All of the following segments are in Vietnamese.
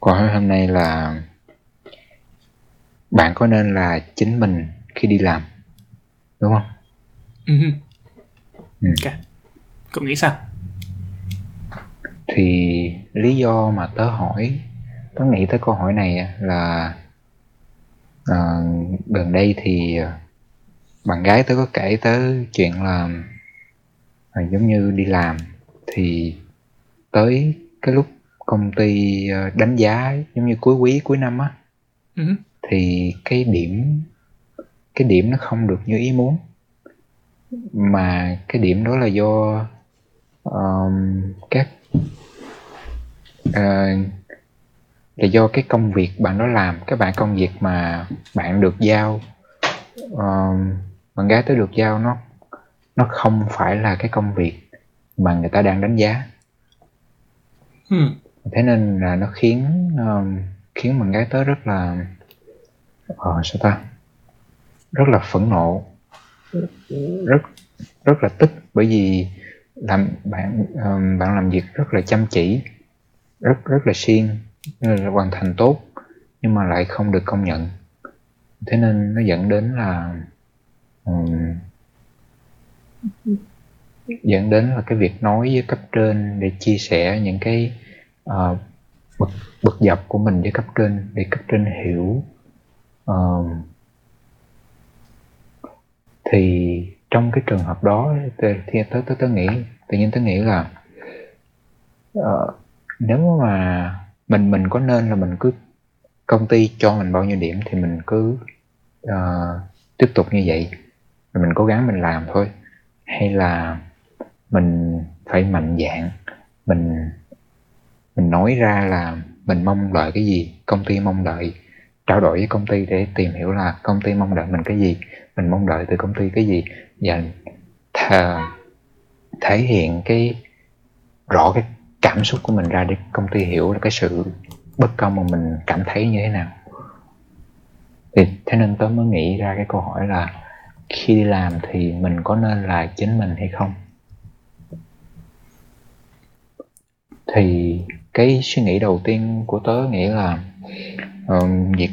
Câu hỏi hôm nay là bạn có nên là chính mình khi đi làm, đúng không? Okay. Cậu nghĩ sao? Thì lý do mà tớ nghĩ tới câu hỏi này là gần đây thì bạn gái tớ có kể tới chuyện là giống như đi làm thì tới cái lúc công ty đánh giá giống như cuối quý cuối năm á, thì cái điểm nó không được như ý muốn, mà cái điểm đó là do là do cái công việc bạn đó làm, công việc mà bạn được giao, bạn gái tới được giao nó không phải là cái công việc mà người ta đang đánh giá. Thế nên là nó khiến bạn gái tớ rất là rất là phẫn nộ, rất là tức, bởi vì bạn làm việc rất là chăm chỉ, rất là siêng, hoàn thành tốt nhưng mà lại không được công nhận. Thế nên nó dẫn đến là cái việc nói với cấp trên để chia sẻ những cái bực dọc của mình với cấp trên, để cấp trên hiểu. Thì trong cái trường hợp đó thì tớ nghĩ là nếu mà mình có nên là mình cứ, công ty cho mình bao nhiêu điểm thì mình cứ tiếp tục như vậy, mình cố gắng mình làm thôi, hay là mình phải mạnh dạn, mình nói ra là mình mong đợi cái gì, công ty mong đợi, trao đổi với công ty để tìm hiểu là công ty mong đợi mình cái gì, mình mong đợi từ công ty cái gì, và thể hiện rõ cái cảm xúc của mình ra để công ty hiểu là cái sự bất công mà mình cảm thấy như thế nào. Thì thế nên tớ mới nghĩ ra cái câu hỏi là khi đi làm thì mình có nên là chính mình hay không. Thì cái suy nghĩ đầu tiên của tớ nghĩ là việc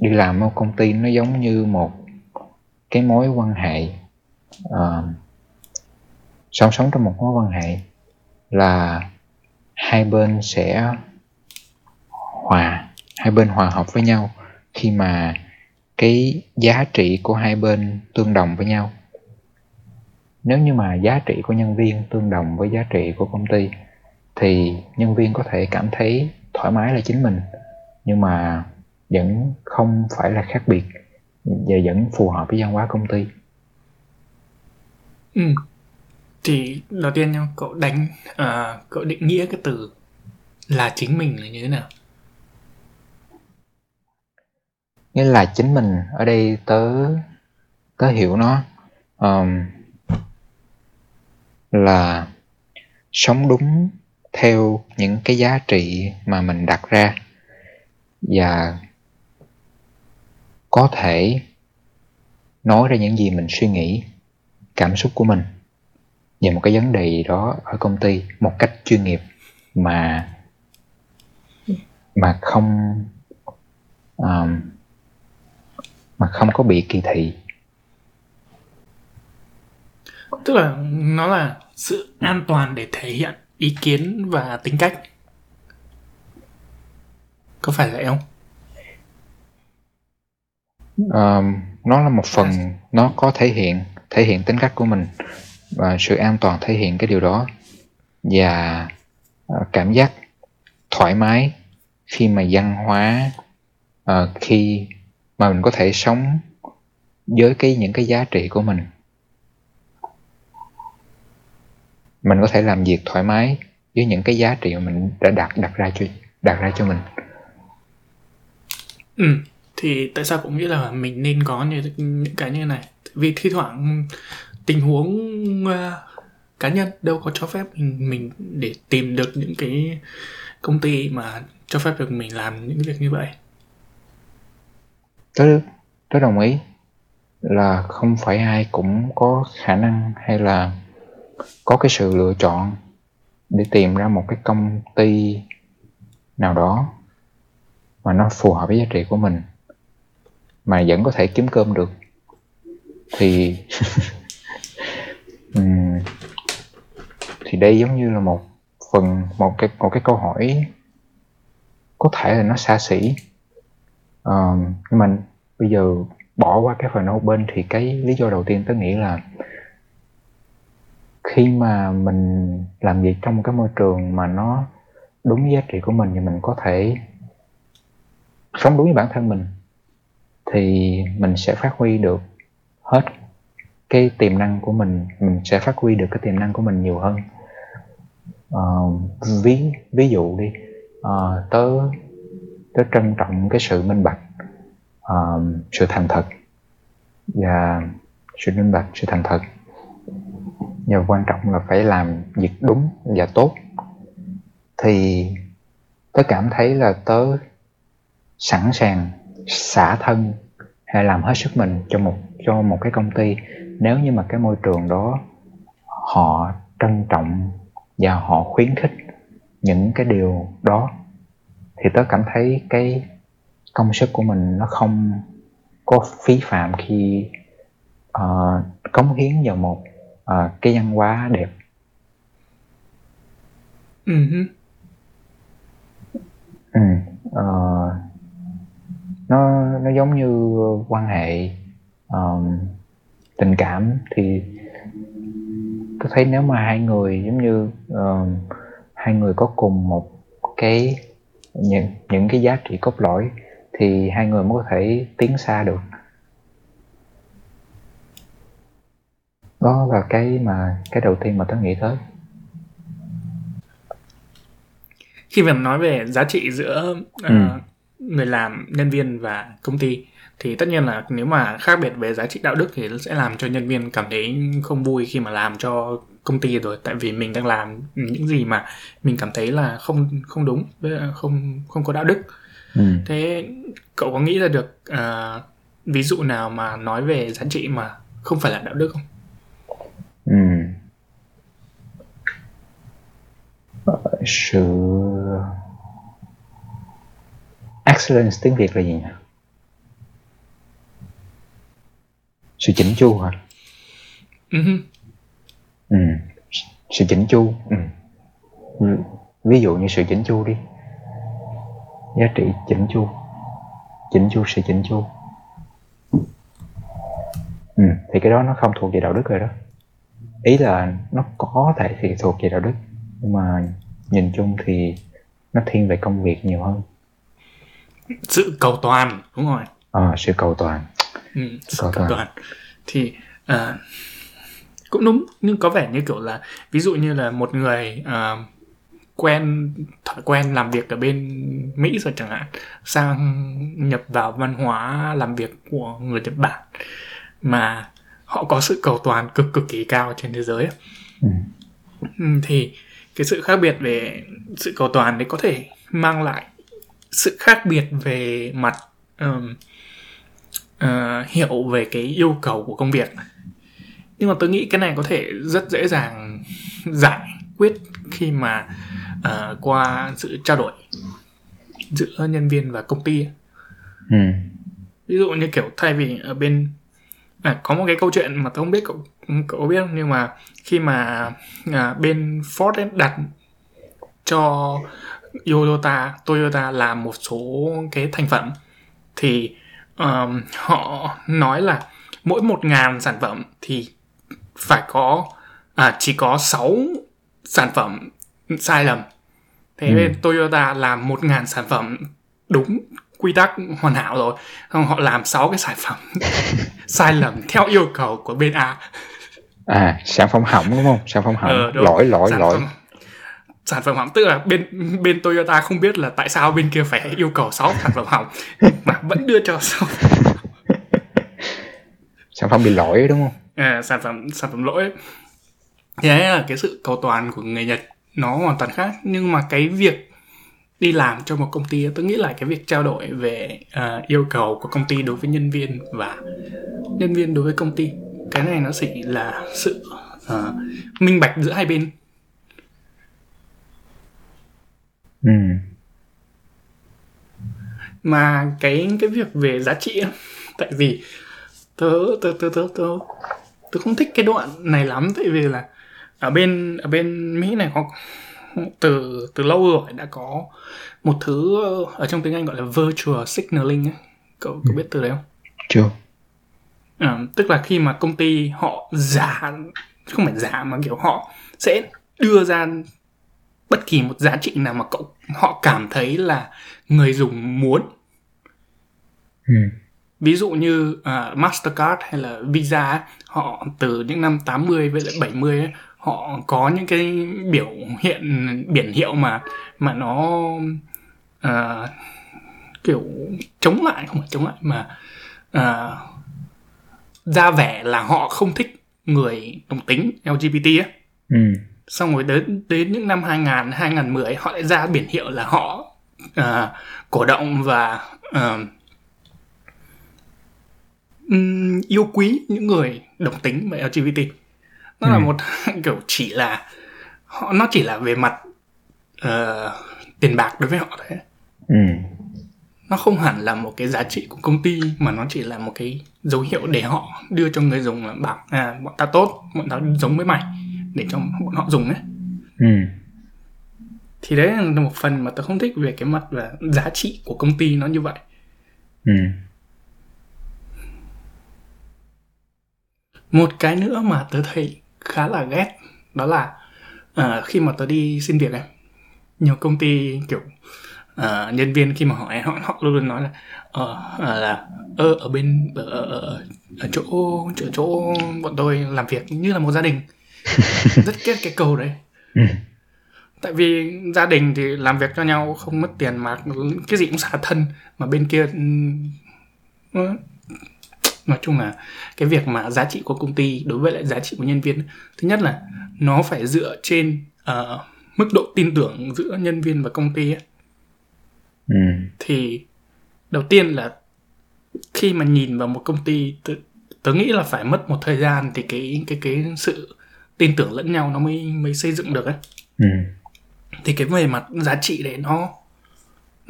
đi làm ở công ty nó giống như một cái mối quan hệ, sống trong một mối quan hệ là hai bên sẽ hòa hợp với nhau khi mà cái giá trị của hai bên tương đồng với nhau. Nếu như mà giá trị của nhân viên tương đồng với giá trị của công ty thì nhân viên có thể cảm thấy thoải mái là chính mình, nhưng mà vẫn không phải là khác biệt và vẫn phù hợp với văn hóa công ty. Thì đầu tiên nha, cậu định nghĩa cái từ là chính mình là như thế nào? Nghĩa là chính mình ở đây tớ hiểu nó là sống đúng theo những cái giá trị mà mình đặt ra, và có thể nói ra những gì mình suy nghĩ, cảm xúc của mình về một cái vấn đề gì đó ở công ty một cách chuyên nghiệp mà không có bị kỳ thị. Tức là nó là sự an toàn để thể hiện ý kiến và tính cách, có phải vậy không? Nó là một phần, nó có thể hiện tính cách của mình, và sự an toàn thể hiện cái điều đó, và cảm giác thoải mái khi mà văn hóa, khi mà mình có thể sống với những cái giá trị của mình. Mình có thể làm việc thoải mái với những cái giá trị mà mình đã đặt ra cho mình. Thì tại sao cũng nghĩ là mình nên có những cái như này? Vì thi thoảng tình huống cá nhân đâu có cho phép mình để tìm được những cái công ty mà cho phép được mình làm những việc như vậy. Tớ đồng ý là không phải ai cũng có khả năng hay là có cái sự lựa chọn để tìm ra một cái công ty nào đó mà nó phù hợp với giá trị của mình mà vẫn có thể kiếm cơm được thì thì đây giống như là một cái câu hỏi có thể là nó xa xỉ, nhưng mà bây giờ bỏ qua cái phần đó bên thì cái lý do đầu tiên tớ nghĩ là khi mà mình làm việc trong cái môi trường mà nó đúng giá trị của mình thì mình có thể sống đúng với bản thân mình, thì mình sẽ phát huy được hết cái tiềm năng của mình sẽ phát huy được cái tiềm năng của mình nhiều hơn. Ví dụ đi, tớ trân trọng cái sự minh bạch, sự thành thật và và quan trọng là phải làm việc đúng và tốt, thì tớ cảm thấy là tớ sẵn sàng xả thân hay làm hết sức mình cho một cái công ty nếu như mà cái môi trường đó họ trân trọng và họ khuyến khích những cái điều đó, thì tớ cảm thấy cái công sức của mình nó không có phí phạm khi cống hiến vào một cái văn hóa đẹp. Nó giống như quan hệ tình cảm, thì tôi thấy nếu mà hai người giống như hai người có cùng một cái những cái giá trị cốt lõi thì hai người mới có thể tiến xa được. Đó là cái đầu tiên mà tôi nghĩ tới. Khi mà nói về giá trị giữa người làm, nhân viên và công ty thì tất nhiên là nếu mà khác biệt về giá trị đạo đức thì sẽ làm cho nhân viên cảm thấy không vui khi mà làm cho công ty rồi, tại vì mình đang làm những gì mà mình cảm thấy là không đúng, không có đạo đức. Thế cậu có nghĩ ra được ví dụ nào mà nói về giá trị mà không phải là đạo đức không? Sự excellence tiếng Việt là gì nhỉ? Sự chỉnh chu hả? Sự chỉnh chu. Ví dụ như sự chỉnh chu đi. Giá trị chỉnh chu. Sự chỉnh chu. Thì cái đó nó không thuộc về đạo đức rồi đó. Ý là nó có thể thì thuộc về đạo đức, nhưng mà nhìn chung thì nó thiên về công việc nhiều hơn. Sự cầu toàn, đúng rồi. Sự cầu toàn. Sự cầu toàn. Thì cũng đúng, nhưng có vẻ như kiểu là ví dụ như là một người thói quen làm việc ở bên Mỹ rồi chẳng hạn, sang nhập vào văn hóa làm việc của người Nhật Bản mà họ có sự cầu toàn cực kỳ cao trên thế giới. Thì cái sự khác biệt về sự cầu toàn đấy có thể mang lại sự khác biệt về mặt hiểu về cái yêu cầu của công việc. Nhưng mà tôi nghĩ cái này có thể rất dễ dàng giải quyết khi mà qua sự trao đổi giữa nhân viên và công ty. Ví dụ như kiểu thay vì ở bên có một cái câu chuyện mà tôi không biết cậu biết không, nhưng mà khi mà bên Ford ấy đặt cho Toyota làm một số cái thành phẩm thì họ nói là mỗi 1.000 sản phẩm thì phải có chỉ có 6 sản phẩm sai lầm. Thế nên Toyota làm 1.000 sản phẩm đúng quy tắc hoàn hảo rồi, họ làm 6 cái sản phẩm sai lầm theo yêu cầu của bên A. Sản phẩm hỏng đúng không? Sản phẩm hỏng, lỗi. Sản phẩm hỏng tức là bên Toyota không biết là tại sao bên kia phải yêu cầu 6 sản phẩm hỏng mà vẫn đưa cho 6. Sản phẩm bị lỗi đúng không? Sản phẩm lỗi. Thế là cái sự cầu toàn của người Nhật nó hoàn toàn khác, nhưng mà cái việc đi làm cho một công ty tôi nghĩ là cái việc trao đổi về yêu cầu của công ty đối với nhân viên và nhân viên đối với công ty, cái này nó chỉ là sự minh bạch giữa hai bên. mà cái việc về giá trị ấy. Tại vì tớ không thích cái đoạn này lắm, tại vì là ở bên Mỹ này họ từ lâu rồi đã có một thứ ở trong tiếng Anh gọi là virtual signaling ấy. Cậu biết từ đấy không? Chưa. Tức là khi mà công ty họ họ sẽ đưa ra bất kỳ một giá trị nào mà họ cảm thấy là người dùng muốn. Ví dụ như Mastercard hay là Visa, họ từ những năm 80 với lại 70 ấy, họ có những cái biển hiệu mà nó kiểu chống lại mà ra vẻ là họ không thích người đồng tính LGBT ấy. Xong rồi đến những năm 2000, 2010 họ lại ra biển hiệu là họ cổ động và yêu quý những người đồng tính và LGBT. Nó là một kiểu nó chỉ là về mặt tiền bạc đối với họ đấy. Nó không hẳn là một cái giá trị của công ty, mà nó chỉ là một cái dấu hiệu để họ đưa cho người dùng là bảo bọn ta tốt, bọn ta giống với mày, để cho bọn họ dùng ấy. Thì đấy là một phần mà tớ không thích về cái mặt và giá trị của công ty nó như vậy. Một cái nữa mà tớ thấy khá là ghét đó là khi mà tớ đi xin việc ấy, nhiều công ty kiểu nhân viên khi mà hỏi họ luôn luôn nói là ở chỗ bọn tôi làm việc như là một gia đình. Rất ghét cái câu đấy. Tại vì gia đình thì làm việc cho nhau không mất tiền mà cái gì cũng xả thân, mà bên kia nói chung là cái việc mà giá trị của công ty đối với lại giá trị của nhân viên, thứ nhất là nó phải dựa trên mức độ tin tưởng giữa nhân viên và công ty ấy. Thì đầu tiên là khi mà nhìn vào một công ty, tớ nghĩ là phải mất một thời gian thì cái sự tin tưởng lẫn nhau nó mới xây dựng được ấy. Thì cái về mặt giá trị đấy nó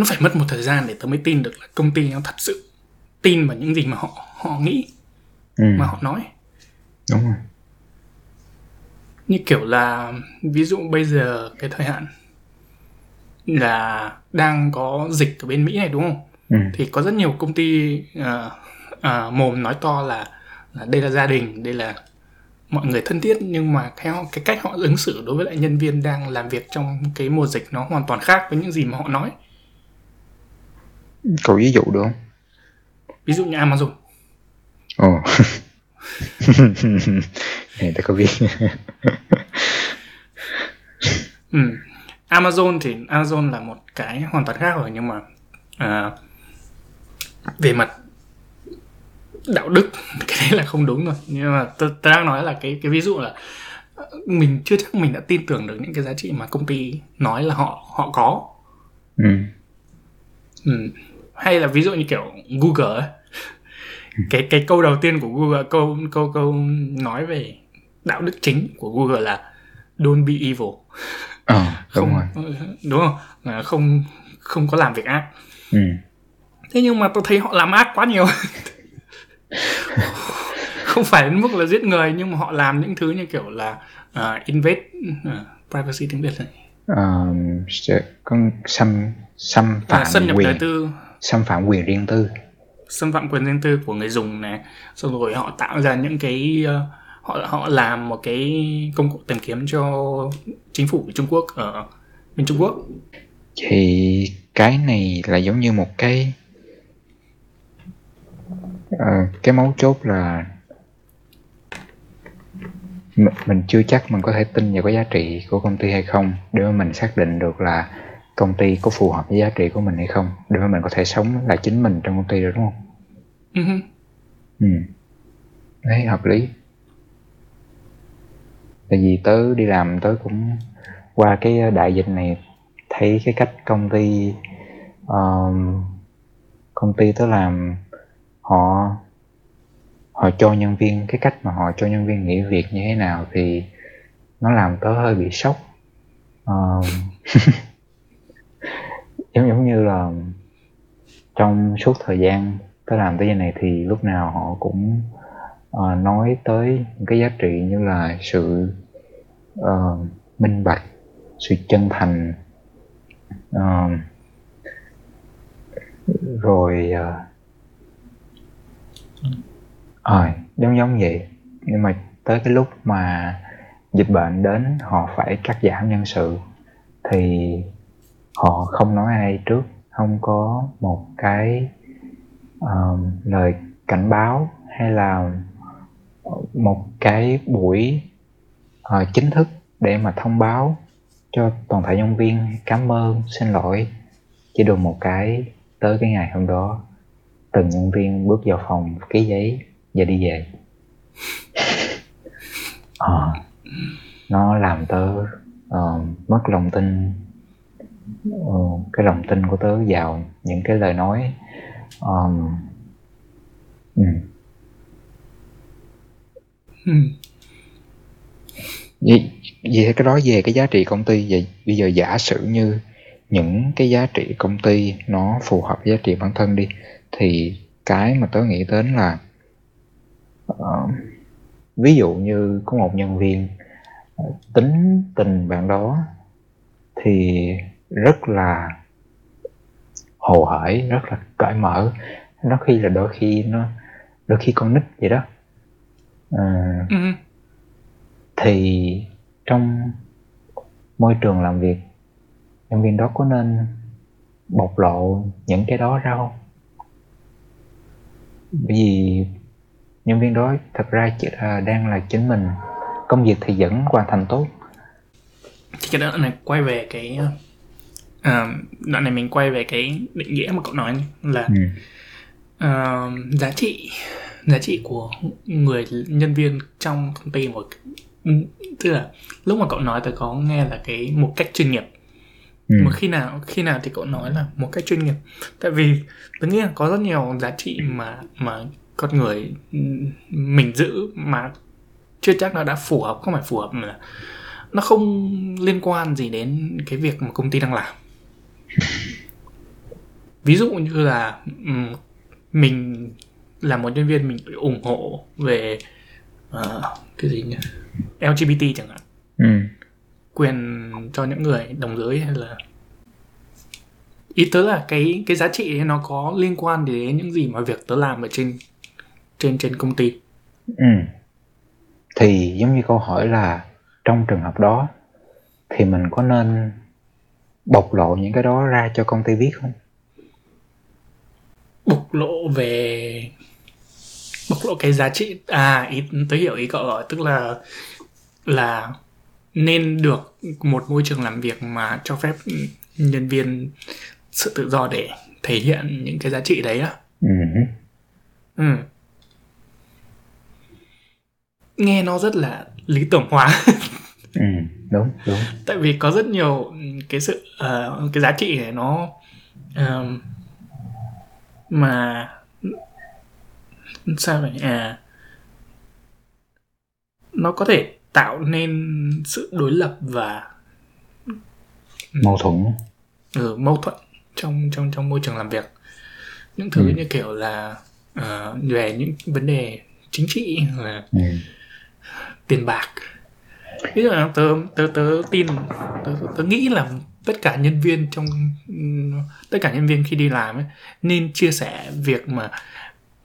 phải mất một thời gian để tớ mới tin được là công ty nó thật sự tin vào những gì mà họ nghĩ, mà họ nói. Đúng rồi. Như kiểu là ví dụ bây giờ cái thời hạn là đang có dịch ở bên Mỹ này, đúng không? Thì có rất nhiều công ty mồm nói to là đây là gia đình, đây là mọi người thân thiết, nhưng mà cái cách họ ứng xử đối với lại nhân viên đang làm việc trong cái mùa dịch nó hoàn toàn khác với những gì mà họ nói. Cậu ví dụ được không? Ví dụ như Amazon. Này ta có biết. Amazon thì Amazon là một cái hoàn toàn khác rồi, nhưng mà về mặt đạo đức cái đấy là không đúng rồi. Nhưng mà tôi đang nói là cái ví dụ là mình chưa chắc mình đã tin tưởng được những cái giá trị mà công ty nói là họ có. Hay là ví dụ như kiểu Google ấy. Cái câu đầu tiên của Google, câu nói về đạo đức chính của Google là don't be evil. Đúng không? Là không có làm việc ác. Thế nhưng mà tôi thấy họ làm ác quá nhiều. Không phải đến mức là giết người, nhưng mà họ làm những thứ như kiểu là invade privacy tiếng Việt này. Xâm phạm quyền riêng tư. Xâm phạm quyền riêng tư của người dùng này, xong rồi họ tạo ra những cái họ làm một cái công cụ tìm kiếm cho chính phủ của Trung Quốc ở bên Trung Quốc. Thì cái này là giống như một cái mấu chốt là mình chưa chắc mình có thể tin vào cái giá trị của công ty hay không, để mà mình xác định được là công ty có phù hợp với giá trị của mình hay không, để mà mình có thể sống là chính mình trong công ty được, đúng không? Đấy, hợp lý. Tại vì tớ đi làm tớ cũng qua cái đại dịch này, thấy cái cách công ty tớ làm, họ cho nhân viên, cái cách mà họ cho nhân viên nghỉ việc như thế nào thì nó làm tớ hơi bị sốc. Giống như là trong suốt thời gian tới làm tới giờ này thì lúc nào họ cũng nói tới cái giá trị như là sự minh bạch, sự chân thành, rồi giống vậy. Nhưng mà tới cái lúc mà dịch bệnh đến, họ phải cắt giảm nhân sự thì họ không nói ai trước, không có một cái lời cảnh báo hay là một cái buổi chính thức để mà thông báo cho toàn thể nhân viên cảm ơn, xin lỗi. Chỉ được một cái, tới cái ngày hôm đó từng nhân viên bước vào phòng ký giấy và đi về. Nó làm tớ mất lòng tin, cái lòng tin của tớ vào những cái lời nói Vì cái đó về cái giá trị công ty. Vậy bây giờ giả sử như những cái giá trị công ty nó phù hợp giá trị bản thân đi, thì cái mà tớ nghĩ đến là ví dụ như có một nhân viên tính tình bạn đó thì rất là hồ hởi, rất là cởi mở, đôi khi con nít vậy đó. Thì trong môi trường làm việc, nhân viên đó có nên bộc lộ những cái đó ra không? Bởi vì nhân viên đó thật ra chỉ là đang là chính mình, công việc thì vẫn hoàn thành tốt. Cái đó này quay về cái đoạn này mình quay về cái định nghĩa mà cậu nói là giá trị của người nhân viên trong công ty. Một tức là lúc mà cậu nói tôi có nghe là cái một cách chuyên nghiệp. Mà khi nào thì cậu nói là một cách chuyên nghiệp, tại vì tôi nghĩ là có rất nhiều giá trị mà con người mình giữ mà chưa chắc nó đã phù hợp, không phải phù hợp mà nó không liên quan gì đến cái việc mà công ty đang làm. Ví dụ như là mình là một nhân viên, mình ủng hộ về cái gì nhỉ, LGBT chẳng hạn, quyền cho những người đồng giới, hay là ý tớ là cái giá trị ấy nó có liên quan đến những gì mà việc tớ làm ở trên công ty. Thì giống như câu hỏi là trong trường hợp đó thì mình có nên bộc lộ những cái đó ra cho công ty biết không? Bộc lộ cái giá trị tớ hiểu ý cậu rồi, tức là nên được một môi trường làm việc mà cho phép nhân viên sự tự do để thể hiện những cái giá trị đấy á. Nghe nó rất là lý tưởng hóa. Đúng. Tại vì có rất nhiều cái sự cái giá trị này nó mà sao vậy, nó có thể tạo nên sự đối lập và mâu thuẫn trong môi trường làm việc. Những thứ như kiểu là về những vấn đề chính trị, là tiền bạc. Ví dụ là tớ nghĩ là tất cả nhân viên khi đi làm ấy, nên chia sẻ việc mà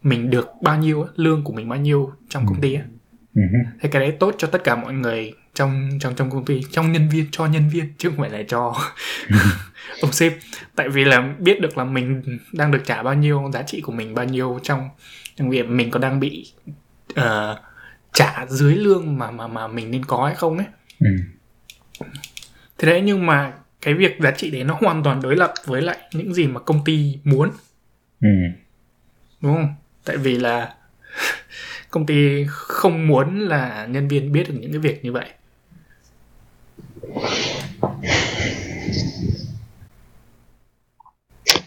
mình được bao nhiêu, lương của mình bao nhiêu trong công ty ấy. Thế cái đấy tốt cho tất cả mọi người trong công ty, trong nhân viên, cho nhân viên, chứ không phải là cho ông sếp. Tại vì là biết được là mình đang được trả bao nhiêu, giá trị của mình bao nhiêu trong việc mình có đang bị trả dưới lương mà mình nên có hay không ấy. Thế đấy, nhưng mà cái việc giá trị đấy nó hoàn toàn đối lập với lại những gì mà công ty muốn. Đúng không? Tại vì là công ty không muốn là nhân viên biết được những cái việc như vậy.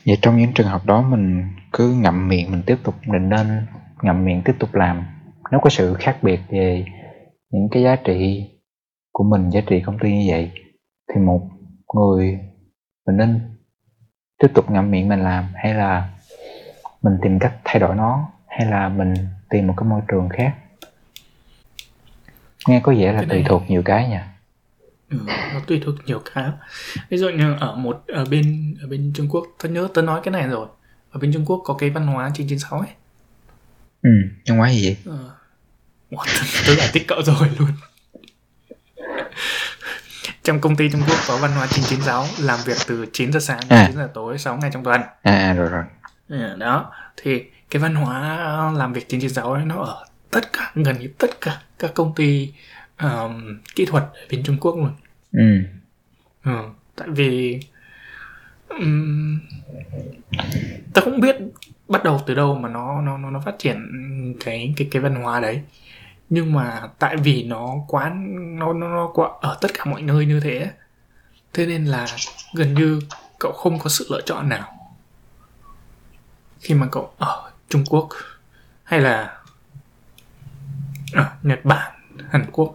Vậy trong những trường hợp đó mình cứ ngậm miệng, mình tiếp tục, mình nên ngậm miệng tiếp tục làm. Nếu có sự khác biệt về những cái giá trị của mình, giá trị công ty như vậy, thì một người mình nên tiếp tục ngậm miệng mình làm, hay là mình tìm cách thay đổi nó, hay là mình tìm một cái môi trường khác? Nghe có vẻ là tùy thuộc nhiều cái nha. Nó tùy thuộc nhiều cái lắm. Ví dụ như ở bên Trung Quốc, tôi nhớ tôi nói cái này rồi. Ở bên Trung Quốc có cái văn hóa 996 ấy. Ừ, văn hóa gì vậy? Tôi giải thích cỡ rồi luôn. Trong công ty Trung Quốc có văn hóa 996, làm việc từ 9 giờ sáng đến 9 giờ tối 6 ngày trong tuần. Rồi. Đó, thì cái văn hóa làm việc 996 ấy nó ở tất cả, gần như tất cả các công ty kỹ thuật ở bên Trung Quốc luôn. Tại vì ta cũng biết bắt đầu từ đâu mà nó phát triển cái văn hóa đấy, nhưng mà tại vì nó quá ở tất cả mọi nơi như thế, thế nên là gần như cậu không có sự lựa chọn nào khi mà cậu ở Trung Quốc hay là ở Nhật Bản, Hàn Quốc.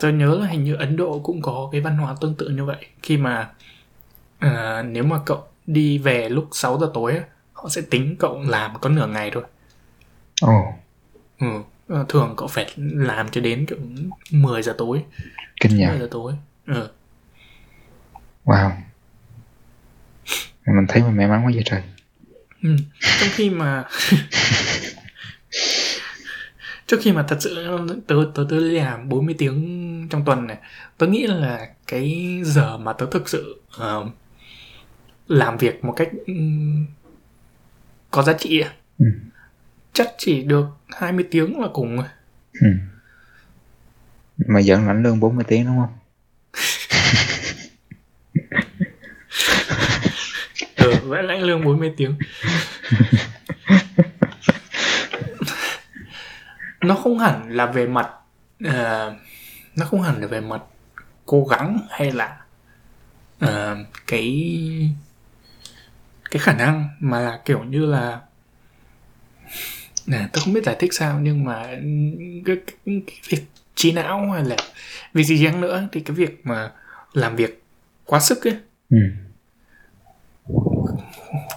Tôi nhớ là hình như Ấn Độ cũng có cái văn hóa tương tự như vậy. Khi mà nếu mà cậu đi về lúc 6 giờ tối, họ sẽ tính cậu làm có nửa ngày thôi. Thường cậu phải làm cho đến kiểu 10 giờ tối. Kinh nhỉ? 10 giờ tối. Wow. Mình thấy mình may mắn quá vậy trời. Trong khi mà trước khi mà thật sự tớ làm 40 tiếng trong tuần này, tớ nghĩ là cái giờ mà tớ thực sự làm việc một cách có giá trị chắc chỉ được 20 tiếng là cùng rồi. Mà giờ lãnh lương 40 tiếng đúng không? Vẫn lãnh lương 40 tiếng. Nó không hẳn là về mặt nó không hẳn là về mặt cố gắng hay là cái khả năng, mà là kiểu như là tôi không biết giải thích sao, nhưng mà cái việc trí não hay là việc gì chăng nữa thì cái việc mà làm việc quá sức ấy,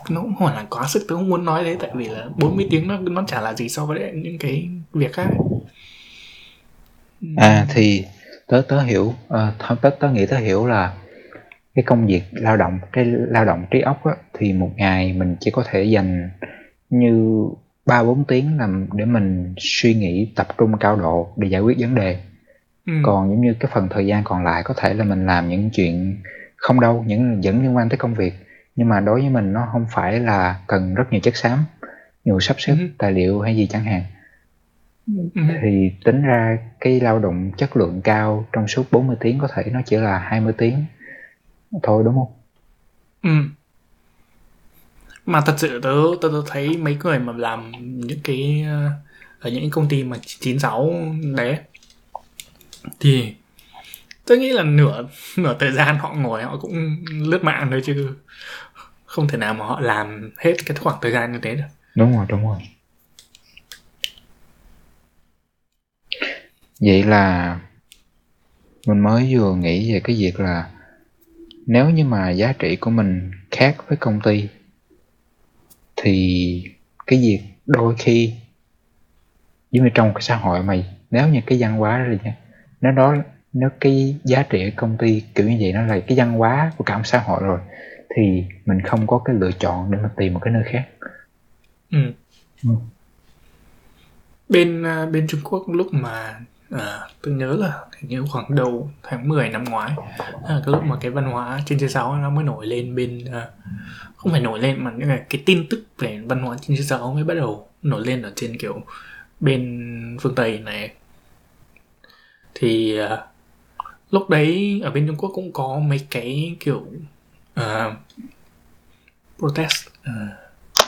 nó cũng hoàn là quá sức. Tôi không muốn nói đấy, tại vì là 40 tiếng nó chả là gì so với những cái việc khác. Thì tớ hiểu, tớ nghĩ tớ hiểu là cái công việc lao động, cái lao động trí óc á, thì một ngày mình chỉ có thể dành như 3-4 tiếng làm để mình suy nghĩ tập trung cao độ để giải quyết vấn đề. Còn giống như cái phần thời gian còn lại có thể là mình làm những chuyện không đâu, những vẫn liên quan tới công việc, nhưng mà đối với mình nó không phải là cần rất nhiều chất xám, nhiều sắp xếp tài liệu hay gì chẳng hạn. Thì tính ra cái lao động chất lượng cao trong suốt 40 tiếng có thể nó chỉ là 20 tiếng thôi, đúng không? Mà thật sự tớ thấy mấy người mà làm những cái ở những công ty mà 96 đấy thì tôi nghĩ là nửa thời gian họ ngồi họ cũng lướt mạng thôi, chứ không thể nào mà họ làm hết cái khoảng thời gian như thế được. Đúng rồi. Vậy là mình mới vừa nghĩ về cái việc là nếu như mà giá trị của mình khác với công ty thì cái việc đôi khi giống như trong cái xã hội mày, nếu như cái văn hóa rồi nha, nếu cái giá trị ở công ty kiểu như vậy nó là cái văn hóa của cả một xã hội rồi, thì mình không có cái lựa chọn để mà tìm một cái nơi khác. Bên Trung Quốc lúc mà tôi nhớ là như khoảng đầu tháng 10 năm ngoái, cái lúc mà cái văn hóa 996 nó mới nổi lên bên không phải nổi lên mà những cái tin tức về văn hóa 996 mới bắt đầu nổi lên ở trên kiểu bên phương Tây này. Thì lúc đấy ở bên Trung Quốc cũng có mấy cái kiểu protest,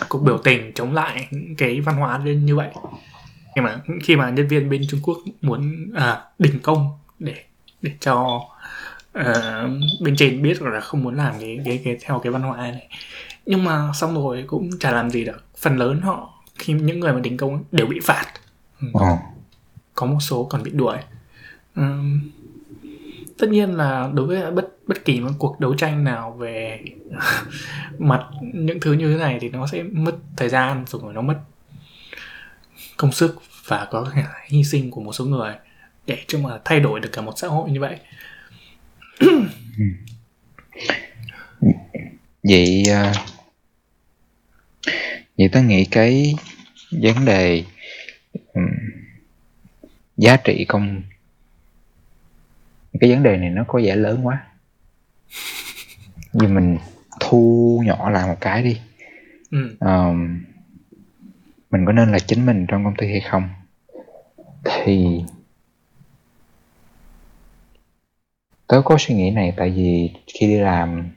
cuộc biểu tình chống lại cái văn hóa như vậy. Nhưng mà khi mà nhân viên bên Trung Quốc muốn đình công để cho bên trên biết là không muốn làm cái theo cái văn hóa này, nhưng mà xong rồi cũng chả làm gì được. Phần lớn họ, khi những người mà đình công đều bị phạt, có một số còn bị đuổi. Tất nhiên là đối với bất kỳ một cuộc đấu tranh nào về mặt những thứ như thế này thì nó sẽ mất thời gian, rồi nó mất công sức và có cái hy sinh của một số người để cho mà thay đổi được cả một xã hội như vậy. Vậy ta nghĩ cái vấn đề giá trị công, cái vấn đề này nó có vẻ lớn quá, vì mình thu nhỏ lại một cái đi. Mình có nên là chính mình trong công ty hay không? Thì tớ có suy nghĩ này, tại vì khi đi làm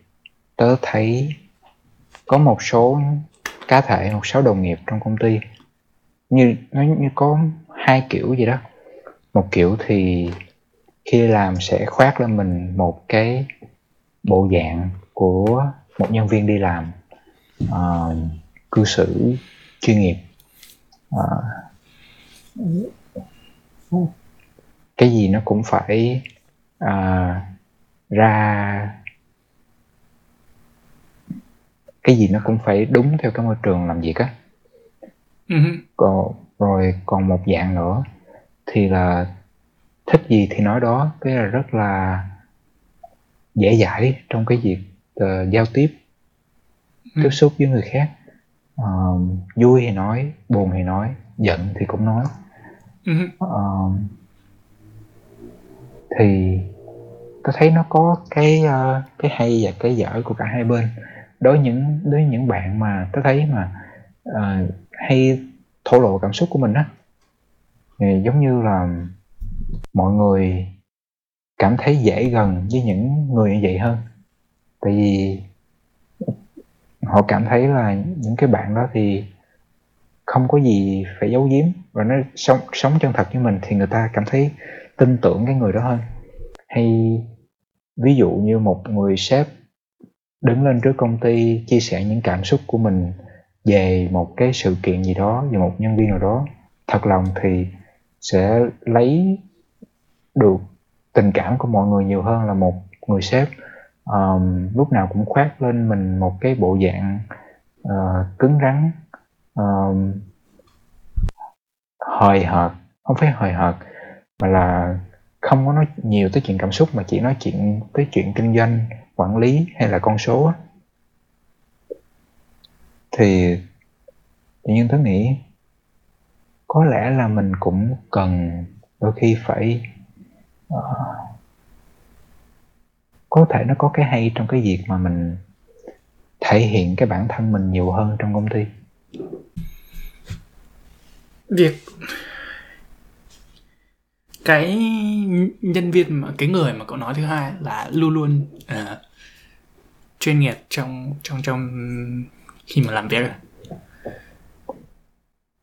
tớ thấy có một số cá thể, một số đồng nghiệp trong công ty như có hai kiểu gì đó. Một kiểu thì khi làm sẽ khoác lên mình một cái bộ dạng của một nhân viên đi làm, cư xử chuyên nghiệp, cái gì nó cũng phải ra, cái gì nó cũng phải đúng theo cái môi trường làm việc á. Còn một dạng nữa thì là thích gì thì nói đó, cái là rất là dễ dãi trong cái việc giao tiếp, tiếp xúc với người khác. Vui thì nói, buồn thì nói, giận thì cũng nói. Thì tôi thấy nó có cái hay và cái dở của cả hai bên. Đối với những bạn mà tôi thấy mà hay thổ lộ cảm xúc của mình á, giống như là mọi người cảm thấy dễ gần với những người như vậy hơn, tại vì họ cảm thấy là những cái bạn đó thì không có gì phải giấu giếm và nó sống chân thật với mình, thì người ta cảm thấy tin tưởng cái người đó hơn. Hay ví dụ như một người sếp đứng lên trước công ty chia sẻ những cảm xúc của mình về một cái sự kiện gì đó, về một nhân viên nào đó, thật lòng thì sẽ lấy được tình cảm của mọi người nhiều hơn là một người sếp lúc nào cũng khoác lên mình một cái bộ dạng cứng rắn, hời hợt, không phải hời hợt mà là không có nói nhiều tới chuyện cảm xúc mà chỉ nói chuyện tới chuyện kinh doanh, quản lý hay là con số. Thì tự nhiên tôi nghĩ có lẽ là mình cũng cần đôi khi phải có thể nó có cái hay trong cái việc mà mình thể hiện cái bản thân mình nhiều hơn trong công ty. Cái nhân viên mà cái người mà cậu nói thứ hai là luôn luôn chuyên nghiệp trong khi mà làm việc,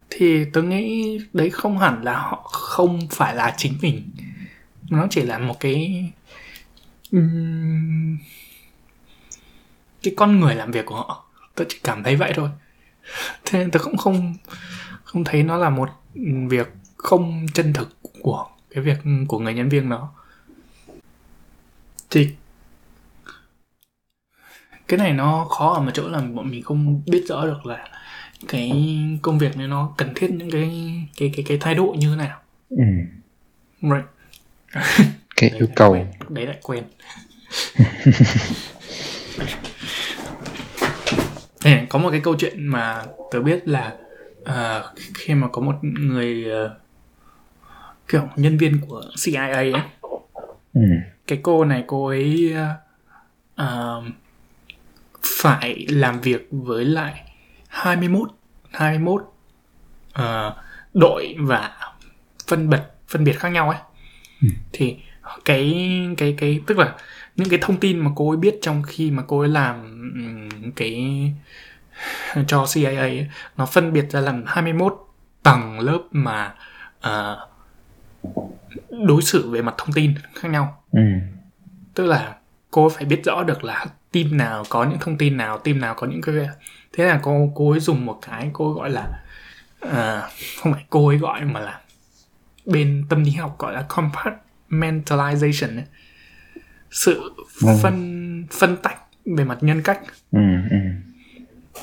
thì tôi nghĩ đấy không hẳn là họ không phải là chính mình, nó chỉ là một cái con người làm việc của họ. Tôi chỉ cảm thấy vậy thôi, thế nên tôi cũng không thấy nó là một việc không chân thực của cái việc của người nhân viên đó. Thì cái này nó khó ở một chỗ là bọn mình không biết rõ được là cái công việc này nó cần thiết những cái thái độ như thế nào. Cái yêu cầu đấy lại quên. Có một cái câu chuyện mà tớ biết là khi mà có một người kiểu nhân viên của CIA ấy, cái cô này cô ấy phải làm việc với lại 21 đội và phân biệt khác nhau ấy. Thì cái tức là những cái thông tin mà cô ấy biết trong khi mà cô ấy làm cái cho CIA ấy, nó phân biệt ra làm 21 tầng lớp mà đối xử về mặt thông tin khác nhau. Tức là cô ấy phải biết rõ được là team nào có những thông tin nào, team nào có những cái. Thế là cô ấy dùng một cái cô ấy gọi là không phải cô ấy gọi mà là bên tâm lý học gọi là compartmentalization ấy. sự phân tách về mặt nhân cách.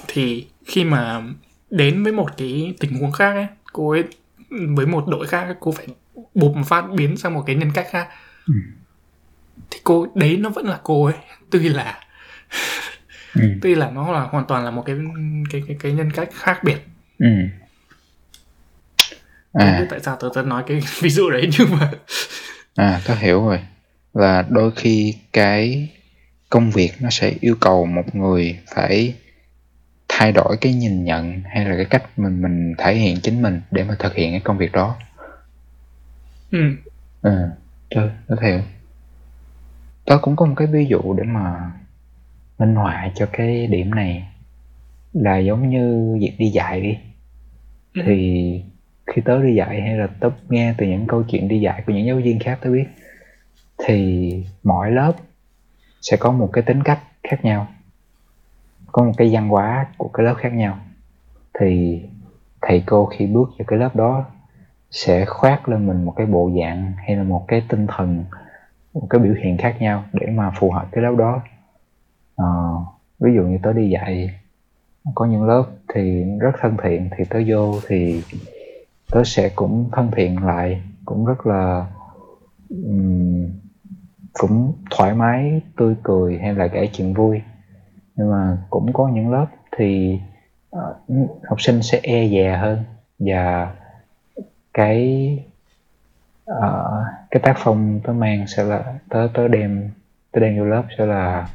Thì khi mà đến với một cái tình huống khác ấy, cô ấy với một đội khác ấy, cô phải bụp một phát biến sang một cái nhân cách khác. Thì cô đấy nó vẫn là cô ấy, tuy là nó là hoàn toàn là một cái nhân cách khác biệt. Không biết tại sao tớ nói cái ví dụ đấy, nhưng mà tớ hiểu rồi, là đôi khi cái công việc nó sẽ yêu cầu một người phải thay đổi cái nhìn nhận hay là cái cách mình thể hiện chính mình để mà thực hiện cái công việc đó. Tớ hiểu. Tớ cũng có một cái ví dụ để mà minh họa cho cái điểm này, là giống như việc đi dạy đi. Thì khi tớ đi dạy hay là tớ nghe từ những câu chuyện đi dạy của những giáo viên khác tớ biết, thì mỗi lớp sẽ có một cái tính cách khác nhau, có một cái văn hóa của cái lớp khác nhau. Thì thầy cô khi bước vào cái lớp đó sẽ khoác lên mình một cái bộ dạng hay là một cái tinh thần, một cái biểu hiện khác nhau để mà phù hợp cái lớp đó. Ví dụ như tớ đi dạy có những lớp thì rất thân thiện, thì tớ vô thì tớ sẽ cũng thân thiện lại, cũng rất là cũng thoải mái, tươi cười hay là kể chuyện vui. Nhưng mà cũng có những lớp thì học sinh sẽ e dè hơn, và cái tác phong tớ mang sẽ là tớ đem vô lớp sẽ là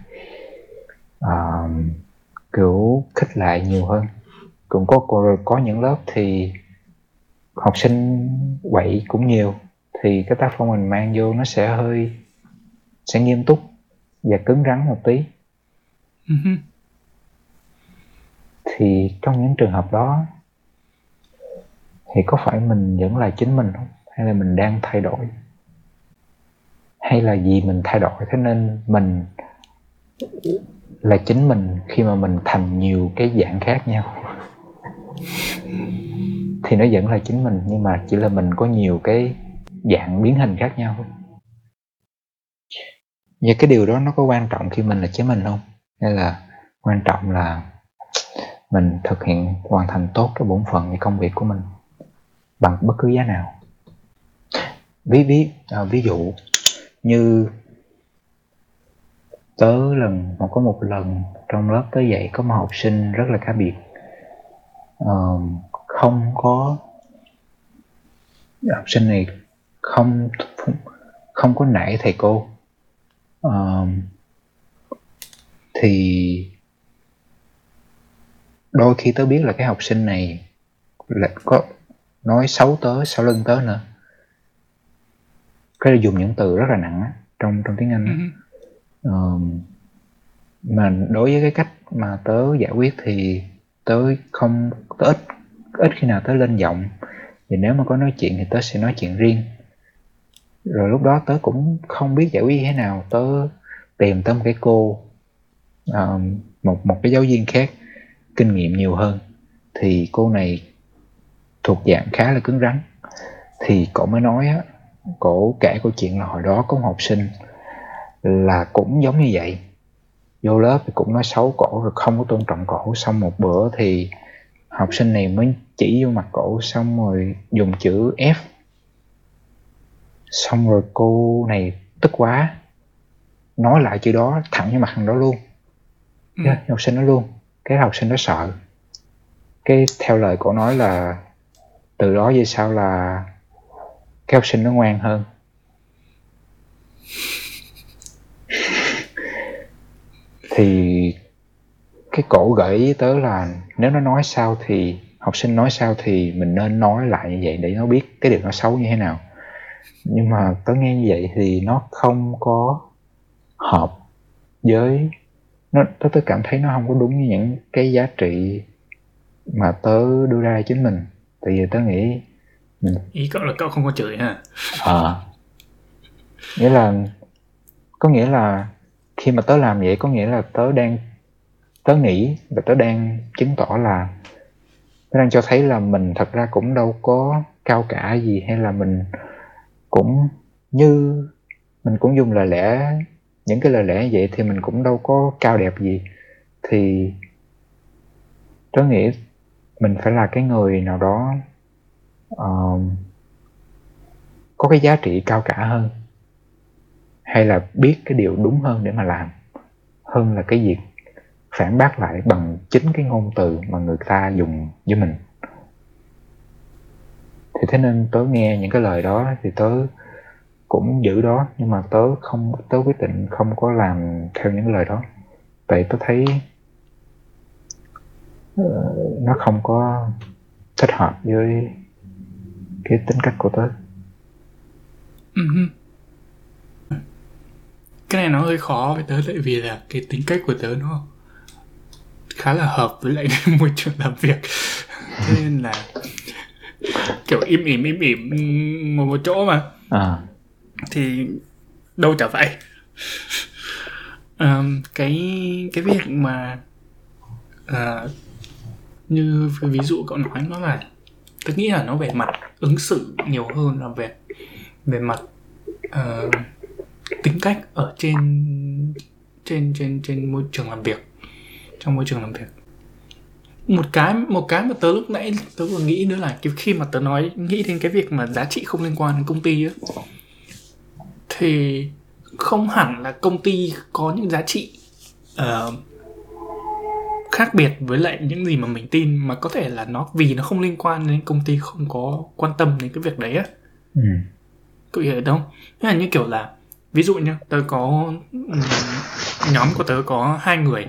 kiểu khích lệ nhiều hơn. Cũng có những lớp thì học sinh quậy cũng nhiều, thì cái tác phong mình mang vô nó sẽ hơi sẽ nghiêm túc và cứng rắn một tí. Thì trong những trường hợp đó thì có phải mình vẫn là chính mình không, hay là mình đang thay đổi, hay là vì mình thay đổi thế nên mình là chính mình khi mà mình thành nhiều cái dạng khác nhau? Thì nó vẫn là chính mình, nhưng mà chỉ là mình có nhiều cái dạng biến hình khác nhau. Và cái điều đó nó có quan trọng khi mình là chính mình không? Hay là quan trọng là mình thực hiện hoàn thành tốt cái bổn phận, cái công việc của mình bằng bất cứ giá nào. Ví dụ như tớ có một lần trong lớp tớ dạy có một học sinh rất là cá biệt, học sinh này không có nể thầy cô. Thì đôi khi tớ biết là cái học sinh này lại có nói xấu tớ, sau lưng tớ nữa, cái dùng những từ rất là nặng á, trong tiếng Anh. Mà đối với cái cách mà tớ giải quyết thì tớ ít khi nào tớ lên giọng, thì nếu mà có nói chuyện thì tớ sẽ nói chuyện riêng. Rồi lúc đó tớ cũng không biết giải quyết thế nào, tớ tìm tới một cái cô, một cái giáo viên khác kinh nghiệm nhiều hơn. Thì cô này thuộc dạng khá là cứng rắn, thì cổ mới nói á, cổ kể câu chuyện là hồi đó có một học sinh là cũng giống như vậy, vô lớp thì cũng nói xấu cổ rồi không có tôn trọng cổ. Xong một bữa thì học sinh này mới chỉ vô mặt cổ, xong rồi dùng chữ F. Xong rồi cô này tức quá, nói lại chữ đó thẳng vào mặt thằng đó luôn, học sinh đó luôn. Cái học sinh đó sợ, cái theo lời cổ nói là từ đó về sau là cái học sinh nó ngoan hơn. Thì cái cổ gợi ý tớ là nếu nó nói sao thì học sinh nói sao thì mình nên nói lại như vậy để nó biết cái điều nó xấu như thế nào. Nhưng mà tớ nghe như vậy thì nó không có hợp với nó, tớ cảm thấy nó không có đúng với những cái giá trị mà tớ đưa ra chính mình. Tại vì tớ nghĩ ý cậu là cậu không có chửi ha. Nghĩa là khi mà tớ làm vậy có nghĩa là tớ đang chứng tỏ là tớ đang cho thấy là mình thật ra cũng đâu có cao cả gì, hay là mình cũng dùng lời lẽ những cái lời lẽ như vậy thì mình cũng đâu có cao đẹp gì. Thì tớ nghĩ mình phải là cái người nào đó có cái giá trị cao cả hơn, hay là biết cái điều đúng hơn để mà làm, hơn là cái việc phản bác lại bằng chính cái ngôn từ mà người ta dùng với mình. Thì thế nên tớ nghe những cái lời đó thì tớ cũng giữ đó, nhưng mà tớ quyết định không có làm theo những lời đó. Tại tớ thấy nó không có thích hợp với cái tính cách của tớ. Cái này nó hơi khó với tớ, tại vì là cái tính cách của tớ nó khá là hợp với lại cái môi trường làm việc. Thế nên là kiểu im ngồi một chỗ mà thì đâu chả vậy. Cái việc mà như ví dụ cậu nói, nó là tôi nghĩ là nó về mặt ứng xử nhiều hơn là về mặt tính cách ở trên môi trường làm việc, trong môi trường làm việc. Một cái mà tớ lúc nãy tớ vừa nghĩ nữa là khi mà tớ nghĩ đến cái việc mà giá trị không liên quan đến công ty ấy, thì không hẳn là công ty có những giá trị khác biệt với lại những gì mà mình tin, mà có thể là vì nó không liên quan đến công ty, không có quan tâm đến cái việc đấy á. Cậu hiểu không? Thế là như kiểu là ví dụ nhá, tớ có nhóm của tớ có 2 người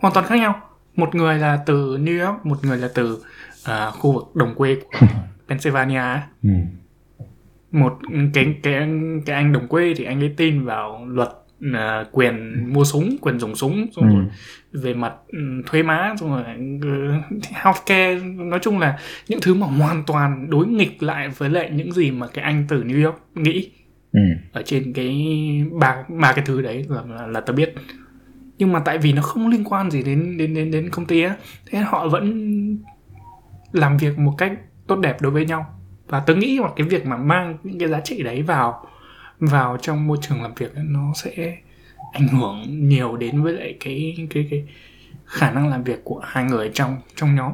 hoàn toàn khác nhau. Một người là từ New York, một người là từ khu vực đồng quê của Pennsylvania. Một cái anh đồng quê thì anh ấy tin vào luật quyền mua súng, quyền dùng súng, rồi về mặt thuế má, rồi healthcare, nói chung là những thứ mà hoàn toàn đối nghịch lại với lại những gì mà cái anh từ New York nghĩ. Ở trên cái ba cái thứ đấy là tớ biết. Nhưng mà tại vì nó không liên quan gì đến công ty á, thế họ vẫn làm việc một cách tốt đẹp đối với nhau. Và tớ nghĩ là cái việc mà mang những cái giá trị đấy vào trong môi trường làm việc ấy, nó sẽ ảnh hưởng nhiều đến với lại cái khả năng làm việc của 2 người trong nhóm.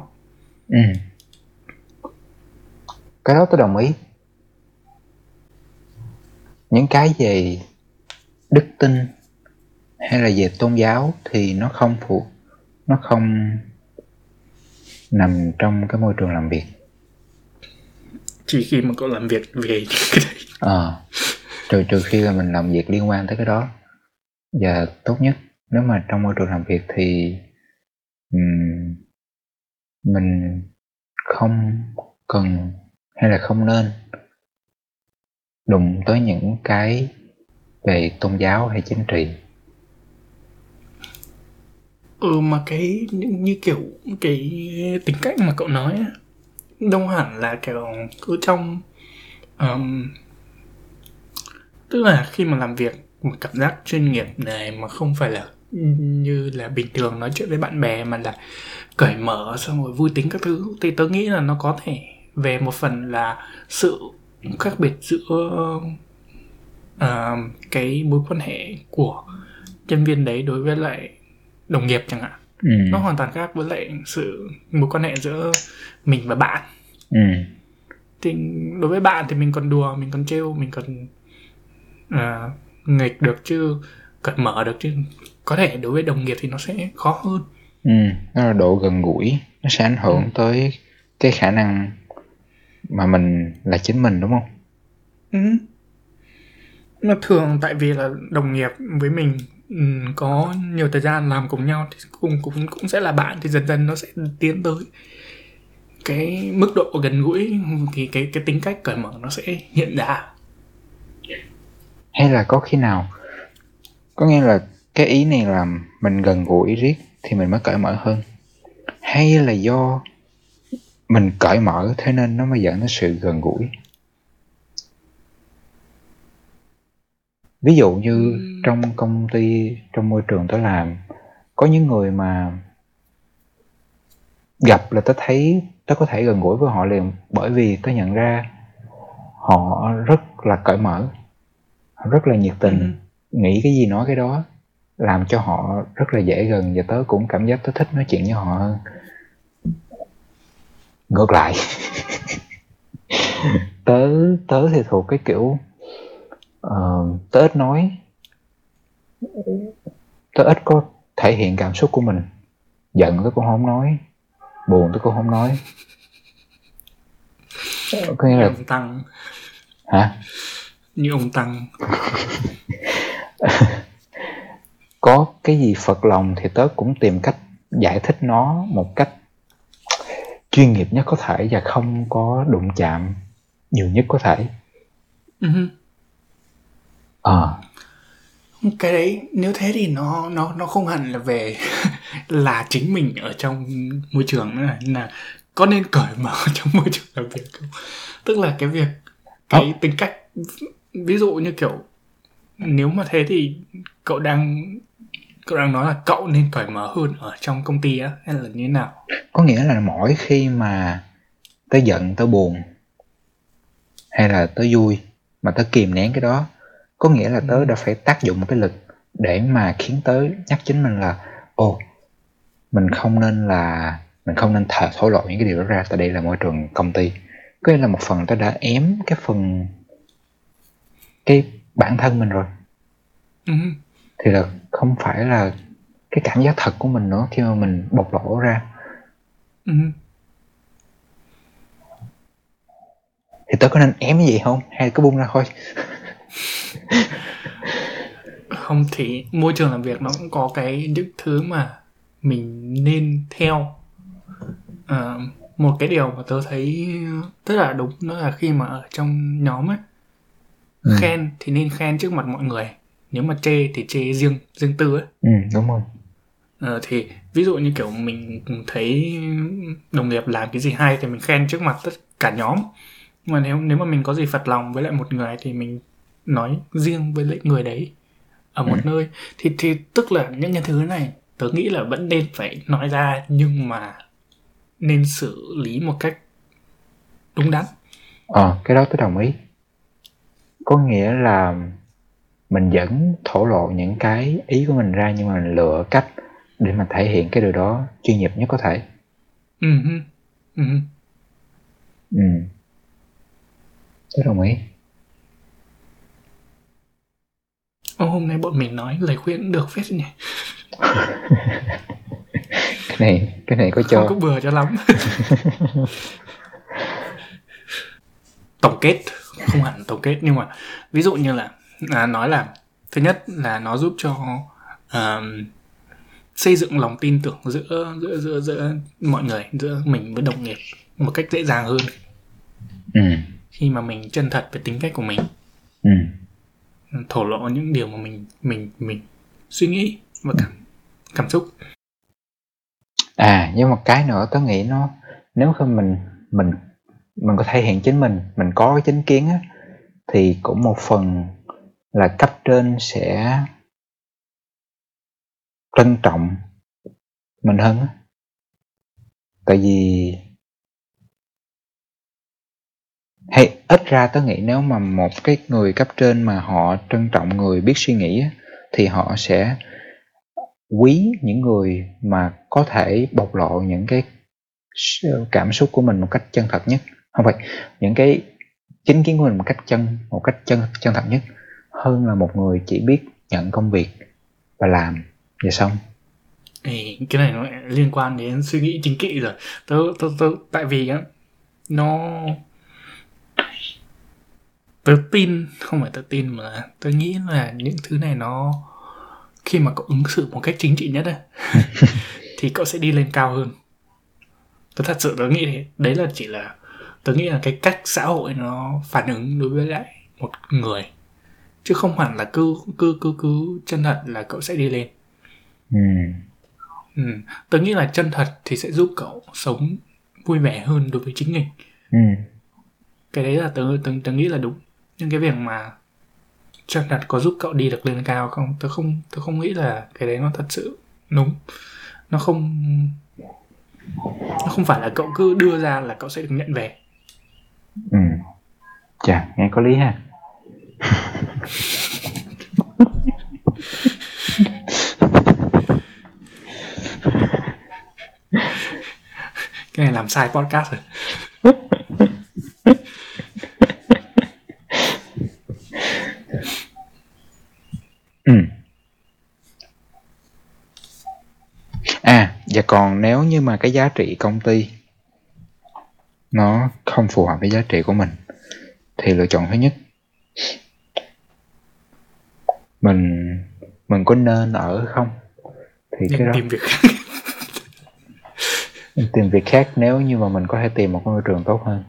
Cái đó tôi đồng ý. Những cái về đức tin hay là về tôn giáo thì nó không nằm trong cái môi trường làm việc. Chỉ khi mà cậu làm việc về cái đấy. Trừ khi là mình làm việc liên quan tới cái đó. Và tốt nhất nếu mà trong môi trường làm việc thì mình không cần hay là không nên đụng tới những cái về tôn giáo hay chính trị. Mà cái như kiểu cái tính cách mà cậu nói đâu hẳn là kiểu cứ trong tức là khi mà làm việc một cảm giác chuyên nghiệp này mà không phải là như là bình thường nói chuyện với bạn bè, mà là cởi mở xong rồi vui tính các thứ, thì tớ nghĩ là nó có thể về một phần là sự khác biệt giữa cái mối quan hệ của nhân viên đấy đối với lại đồng nghiệp chẳng hạn. Nó hoàn toàn khác với lại sự mối quan hệ giữa mình và bạn. Thì đối với bạn thì mình còn đùa, mình còn trêu, mình còn nghịch được chứ, cởi mở được chứ. Có thể đối với đồng nghiệp thì nó sẽ khó hơn. Đó là độ gần gũi, nó sẽ ảnh hưởng tới cái khả năng mà mình là chính mình, đúng không? Nó thường tại vì là đồng nghiệp với mình có nhiều thời gian làm cùng nhau thì cũng sẽ là bạn, thì dần dần nó sẽ tiến tới cái mức độ gần gũi, thì cái tính cách cởi mở nó sẽ hiện ra. Hay là có khi nào, có nghĩa là cái ý này là mình gần gũi riết thì mình mới cởi mở hơn, hay là do mình cởi mở thế nên nó mới dẫn đến sự gần gũi? Ví dụ như trong công ty, trong môi trường tớ làm, có những người mà gặp là tớ thấy tớ có thể gần gũi với họ liền, bởi vì tớ nhận ra họ rất là cởi mở, rất là nhiệt tình, nghĩ cái gì nói cái đó, làm cho họ rất là dễ gần. Và tớ cũng cảm giác tớ thích nói chuyện với họ hơn. Ngược lại tớ thì thuộc cái kiểu tớ ít nói, tớ ít có thể hiện cảm xúc của mình. Giận tớ cũng không nói, buồn tớ cũng không nói. Có nghĩa là ông Tăng hả? Như ông Tăng có cái gì phật lòng thì tớ cũng tìm cách giải thích nó một cách chuyên nghiệp nhất có thể và không có đụng chạm nhiều nhất có thể. Cái đấy nếu thế thì nó không hẳn là về là chính mình ở trong môi trường nữa, là có nên cởi mở trong môi trường làm việc không? Tức là cái việc cái tính cách, ví dụ như kiểu nếu mà thế thì cậu đang nói là cậu nên cởi mở hơn ở trong công ty á, hay là như thế nào? Có nghĩa là mỗi khi mà tớ giận, tớ buồn hay là tớ vui mà tớ kìm nén cái đó, có nghĩa là tớ đã phải tác dụng một cái lực để mà khiến tớ nhắc chính mình là mình không nên thổ lộ những cái điều đó ra, tại đây là môi trường công ty. Có nghĩa là một phần tớ đã ém cái phần cái bản thân mình rồi, thì là không phải là cái cảm giác thật của mình nữa khi mà mình bộc lộ ra. Thì tớ có nên ém cái gì không hay cứ bung ra thôi? Không, thì môi trường làm việc nó cũng có cái những thứ mà mình nên theo. Một cái điều mà tớ thấy rất là đúng đó là khi mà ở trong nhóm ấy, khen thì nên khen trước mặt mọi người, nếu mà chê thì chê riêng tư ấy. Đúng không? Thì ví dụ như kiểu mình thấy đồng nghiệp làm cái gì hay thì mình khen trước mặt tất cả nhóm, nhưng mà nếu mà mình có gì phật lòng với lại một người thì mình nói riêng với lại người đấy ở một nơi. Thì tức là những cái thứ này tớ nghĩ là vẫn nên phải nói ra, nhưng mà nên xử lý một cách đúng đắn. Cái đó tớ đồng ý. Có nghĩa là mình vẫn thổ lộ những cái ý của mình ra, nhưng mà mình lựa cách để mà thể hiện cái điều đó chuyên nghiệp nhất có thể. Tớ đồng ý. Hôm nay bọn mình nói lời khuyên cũng được phết nhỉ. Cái này có cho. Không có bừa cho lắm. Tổng kết, không hẳn tổng kết, nhưng mà ví dụ như là nói là thứ nhất là nó giúp cho xây dựng lòng tin tưởng giữa mọi người, giữa mình với đồng nghiệp một cách dễ dàng hơn. Khi mà mình chân thật về tính cách của mình, thổ lộ những điều mà mình suy nghĩ và cảm xúc. Nhưng mà cái nữa tớ nghĩ nó, nếu khi mình có thể hiện chính mình có cái chính kiến á, thì cũng một phần là cấp trên sẽ trân trọng mình hơn á. Tại vì hay ít ra tớ nghĩ nếu mà một cái người cấp trên mà họ trân trọng người biết suy nghĩ á, thì họ sẽ quý những người mà có thể bộc lộ những cái cảm xúc của mình một cách chân thật nhất, không phải những cái chính kiến của mình một cách chân thật nhất, hơn là một người chỉ biết nhận công việc và làm và xong. Cái này nó liên quan đến suy nghĩ chính trị rồi. Tớ tại vì á, nó tớ nghĩ là những thứ này nó, khi mà cậu ứng xử một cách chính trị nhất ấy, thì cậu sẽ đi lên cao hơn. Tôi thật sự tớ nghĩ là cái cách xã hội nó phản ứng đối với lại một người, chứ không hẳn là cứ chân thật là cậu sẽ đi lên. Tớ nghĩ là chân thật thì sẽ giúp cậu sống vui vẻ hơn đối với chính mình. Cái đấy là tớ nghĩ là đúng. Nhưng cái việc mà chân thật có giúp cậu đi được lên cao không? Tớ không nghĩ là cái đấy nó thật sự đúng. Nó không phải là cậu cứ đưa ra là cậu sẽ được nhận về. Chà, nghe có lý ha. Cái này làm sai podcast rồi. Và còn nếu như mà cái giá trị công ty nó không phù hợp với giá trị của mình thì lựa chọn thứ nhất, mình có nên ở không thì cái đó tìm việc khác nếu như mà mình có thể tìm một môi trường tốt hơn.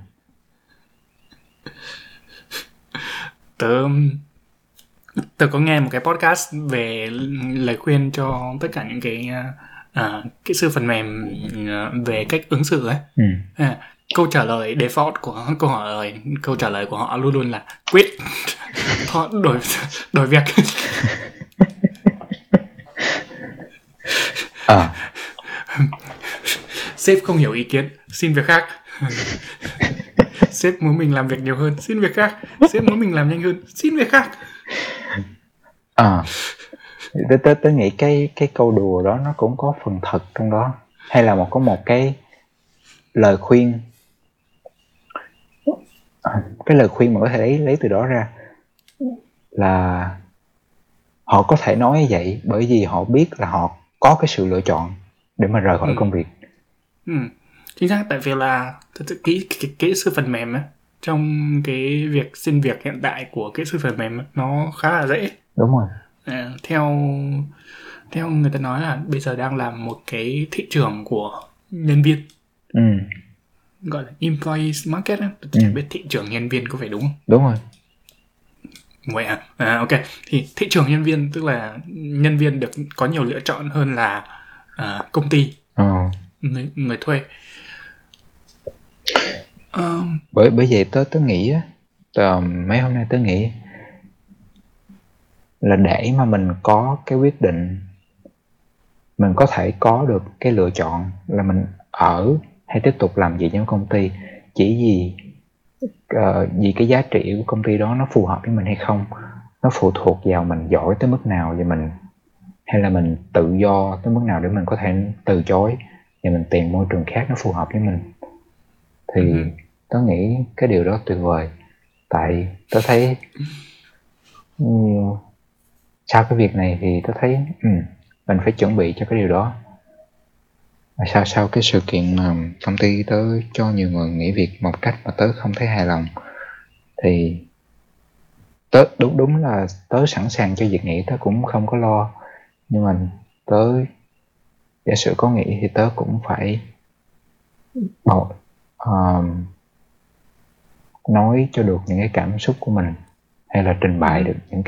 Tớ có nghe một cái podcast về lời khuyên cho tất cả những cái sư phần mềm về cách ứng xử ấy. Câu trả lời default của câu trả lời của họ luôn luôn là quit, đổi việc. Sếp không hiểu ý kiến, xin việc khác. Sếp muốn mình làm việc nhiều hơn, xin việc khác. Sếp muốn mình làm nhanh hơn, xin việc khác. Tớ nghĩ cái câu đùa đó nó cũng có phần thật trong đó, hay là có một cái lời khuyên, cái lời khuyên mà có thể lấy từ đó ra là họ có thể nói như vậy bởi vì họ biết là họ có cái sự lựa chọn để mà rời khỏi công việc. Chính xác, tại vì là cái sư phần mềm ấy, trong cái việc xin việc hiện tại của cái sư phần mềm nó khá là dễ. Đúng rồi. Theo người ta nói là bây giờ đang làm một cái thị trường của nhân viên, gọi là employees market. Tôi chẳng biết thị trường nhân viên có phải đúng không? Đúng rồi. Ok, thì thị trường nhân viên tức là nhân viên được có nhiều lựa chọn hơn là công ty, người thuê. Bởi vậy tớ nghĩ mấy hôm nay tớ nghĩ là để mà mình có cái quyết định, mình có thể có được cái lựa chọn là mình ở hay tiếp tục làm gì trong công ty, chỉ vì cái giá trị của công ty đó nó phù hợp với mình hay không, nó phụ thuộc vào mình giỏi tới mức nào và mình, hay là mình tự do tới mức nào để mình có thể từ chối và mình tìm môi trường khác nó phù hợp với mình. Thì tớ nghĩ cái điều đó tuyệt vời, tại tớ thấy sau cái việc này thì tớ thấy mình phải chuẩn bị cho cái điều đó. Sau cái sự kiện mà công ty tớ cho nhiều người nghỉ việc một cách mà tớ không thấy hài lòng thì tớ đúng là tớ sẵn sàng cho việc nghỉ, tớ cũng không có lo, nhưng mà tớ giả sử có nghỉ thì tớ cũng phải nói cho được những cái cảm xúc của mình, hay là trình bày được những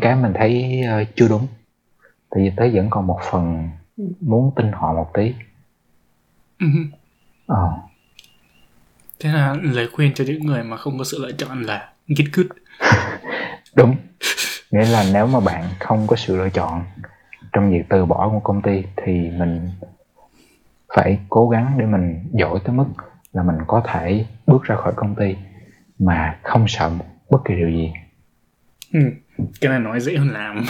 cái mình thấy chưa đúng. Tại vì tới vẫn còn một phần muốn tin họ một tí. Thế là lời khuyên cho những người mà không có sự lựa chọn là get good. Đúng. Nghĩa là nếu mà bạn không có sự lựa chọn trong việc từ bỏ một công ty thì mình phải cố gắng để mình giỏi tới mức là mình có thể bước ra khỏi công ty mà không sợ bất kỳ điều gì. Cái này nói dễ hơn làm.